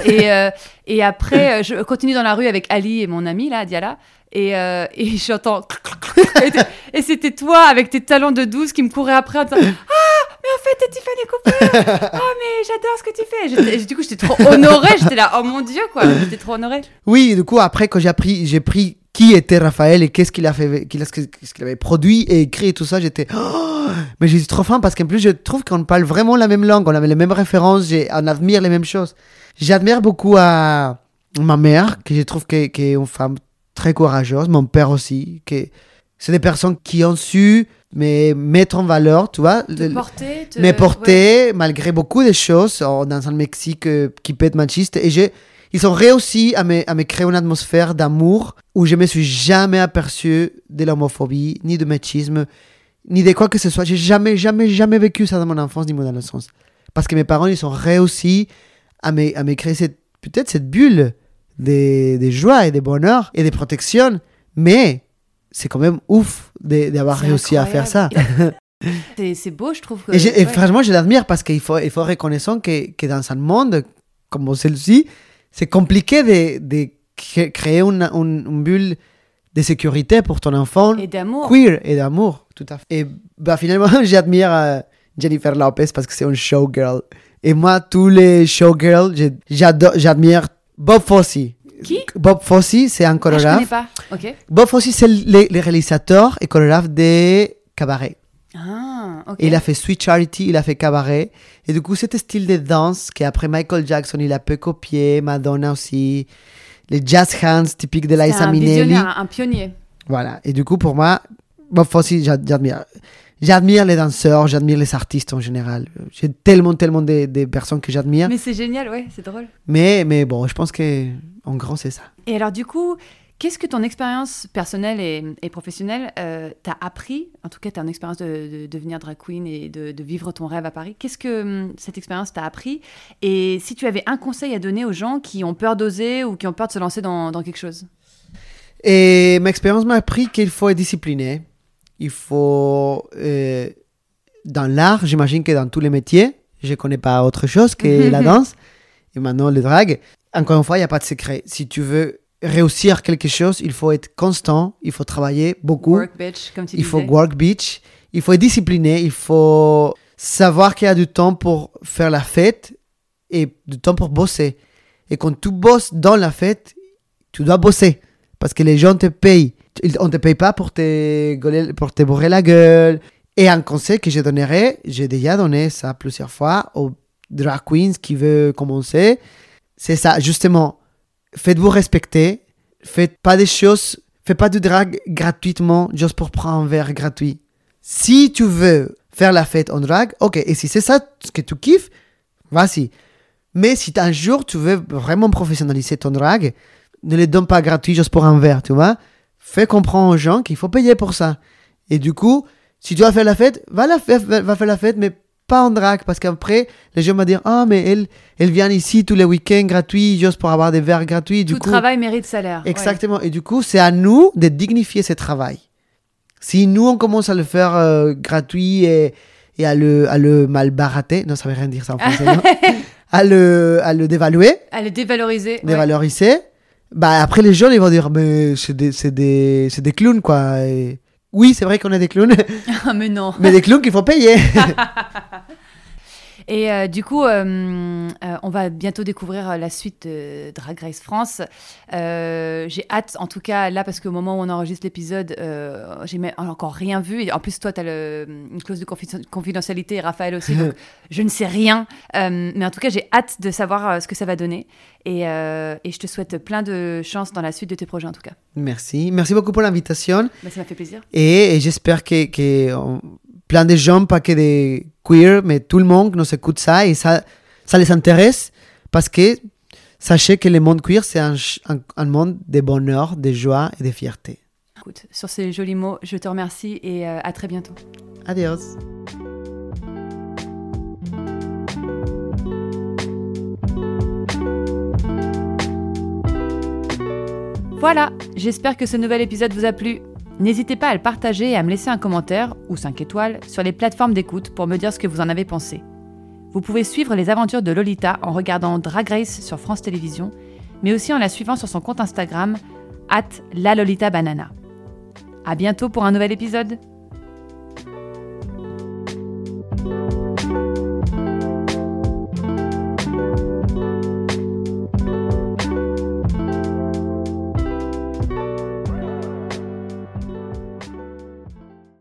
Et après, je continue dans la rue avec Ali et mon ami, là, Diala. Et j'entends « Et c'était toi, avec tes talons de 12 qui me courait après en disant « Ah !» Mais en fait, t'es Tiffany Cooper. Mais j'adore ce que tu fais. Du coup, j'étais trop honorée. J'étais là, oh mon Dieu, quoi. J'étais trop honorée. Oui, du coup, après, quand j'ai pris qui était Raphaël et qu'est-ce qu'il a fait, qu'est-ce qu'il avait produit et écrit et tout ça, j'étais... Oh, mais je suis trop fan parce qu'en plus, je trouve qu'on parle vraiment la même langue. On a les mêmes références. On admire les mêmes choses. J'admire beaucoup à ma mère, que je trouve qui est une femme très courageuse. Mon père aussi. C'est des personnes qui ont su... mais mettre en valeur, tu vois, me porter ouais. Malgré beaucoup de choses dans un Mexique qui peut être machiste, et ils ont réussi à me créer une atmosphère d'amour où je me suis jamais aperçu de l'homophobie, ni de machisme, ni de quoi que ce soit. J'ai jamais vécu ça dans mon enfance ni mon adolescence, parce que mes parents, ils ont réussi à me créer cette bulle de joie et de bonheur et de protection. Mais c'est quand même ouf d'avoir réussi incroyable. À faire ça. C'est beau, je trouve. Et franchement, je l'admire parce qu'il faut reconnaître que dans un monde comme celui-ci, c'est compliqué de créer une bulle de sécurité pour ton enfant. Et d'amour. Queer et d'amour, tout à fait. Et bah, finalement, j'admire Jennifer Lopez parce que c'est une showgirl. Et moi, tous les showgirls, j'admire Bob Fosse. Qui? Bob Fosse, c'est un chorégraphe. Ah, je connais pas. Ok. Bob Fosse, c'est le réalisateur et chorégraphe des Cabaret. Ah, ok. Et il a fait Sweet Charity, il a fait Cabaret. Et du coup, cet style de danse qu'après Michael Jackson, il a peu copié, Madonna aussi, les jazz hands typiques de Liza Minnelli. Un pionnier. Voilà. Et du coup, pour moi, Bob Fosse, j'admire. J'admire les danseurs, j'admire les artistes en général. J'ai tellement de personnes que j'admire. Mais c'est génial, ouais, c'est drôle. Mais bon, je pense que... En grand, c'est ça. Et alors, du coup, qu'est-ce que ton expérience personnelle et professionnelle t'a appris? En tout cas, ton expérience de devenir drag queen et de vivre ton rêve à Paris. Qu'est-ce que cette expérience t'a appris? Et si tu avais un conseil à donner aux gens qui ont peur d'oser ou qui ont peur de se lancer dans quelque chose? Et ma expérience m'a appris qu'il faut être discipliné. Il faut... dans l'art, j'imagine que dans tous les métiers, je ne connais pas autre chose que la danse. Et maintenant, le drag... Encore une fois, il n'y a pas de secret. Si tu veux réussir quelque chose, il faut être constant, il faut travailler beaucoup. Work bitch, comme tu disais. Il faut work bitch, il faut être discipliné, il faut savoir qu'il y a du temps pour faire la fête et du temps pour bosser. Et quand tu bosses dans la fête, tu dois bosser parce que les gens te payent. On ne te paye pas pour te bourrer la gueule. Et un conseil que je donnerais, j'ai déjà donné ça plusieurs fois aux drag queens qui veulent commencer. C'est ça, justement. Faites-vous respecter. Faites pas du drag gratuitement, juste pour prendre un verre gratuit. Si tu veux faire la fête en drag, ok. Et si c'est ça ce que tu kiffes, vas-y. Mais si un jour tu veux vraiment professionnaliser ton drag, ne les donne pas gratuit juste pour un verre, tu vois. Fais comprendre aux gens qu'il faut payer pour ça. Et du coup, si tu vas faire la fête, va faire la fête, mais pas en drag, parce qu'après les gens vont dire mais elle vient ici tous les week-ends gratuits juste pour avoir des verres gratuits. Du coup, tout travail mérite salaire. Exactement. Ouais. Et du coup, c'est à nous de dignifier ce travail. Si nous on commence à le faire gratuit et à le malbarater, non, ça veut rien dire ça en français, non, à le dévaluer, à le dévaloriser, ouais. Bah après les gens ils vont dire mais c'est des clowns quoi. Et... Oui, c'est vrai qu'on a des clowns. Mais non. Mais des clowns qu'il faut payer. Et du coup, on va bientôt découvrir la suite de Drag Race France. J'ai hâte, en tout cas, là, parce qu'au moment où on enregistre l'épisode, j'ai encore rien vu. Et en plus, toi, tu as une clause de confidentialité et Raphaël aussi, donc je ne sais rien. Mais en tout cas, j'ai hâte de savoir ce que ça va donner. Et je te souhaite plein de chance dans la suite de tes projets, en tout cas. Merci. Merci beaucoup pour l'invitation. Bah, ça m'a fait plaisir. Et j'espère que plein de gens, pas que des queers, mais tout le monde nous écoute ça et ça les intéresse parce que sachez que le monde queer, c'est un monde de bonheur, de joie et de fierté. Écoute, sur ces jolis mots, je te remercie et à très bientôt. Adios. Voilà, j'espère que ce nouvel épisode vous a plu. N'hésitez pas à le partager et à me laisser un commentaire, ou 5 étoiles, sur les plateformes d'écoute pour me dire ce que vous en avez pensé. Vous pouvez suivre les aventures de Lolita en regardant Drag Race sur France Télévisions, mais aussi en la suivant sur son compte Instagram, @LaLolitaBanana. À bientôt pour un nouvel épisode.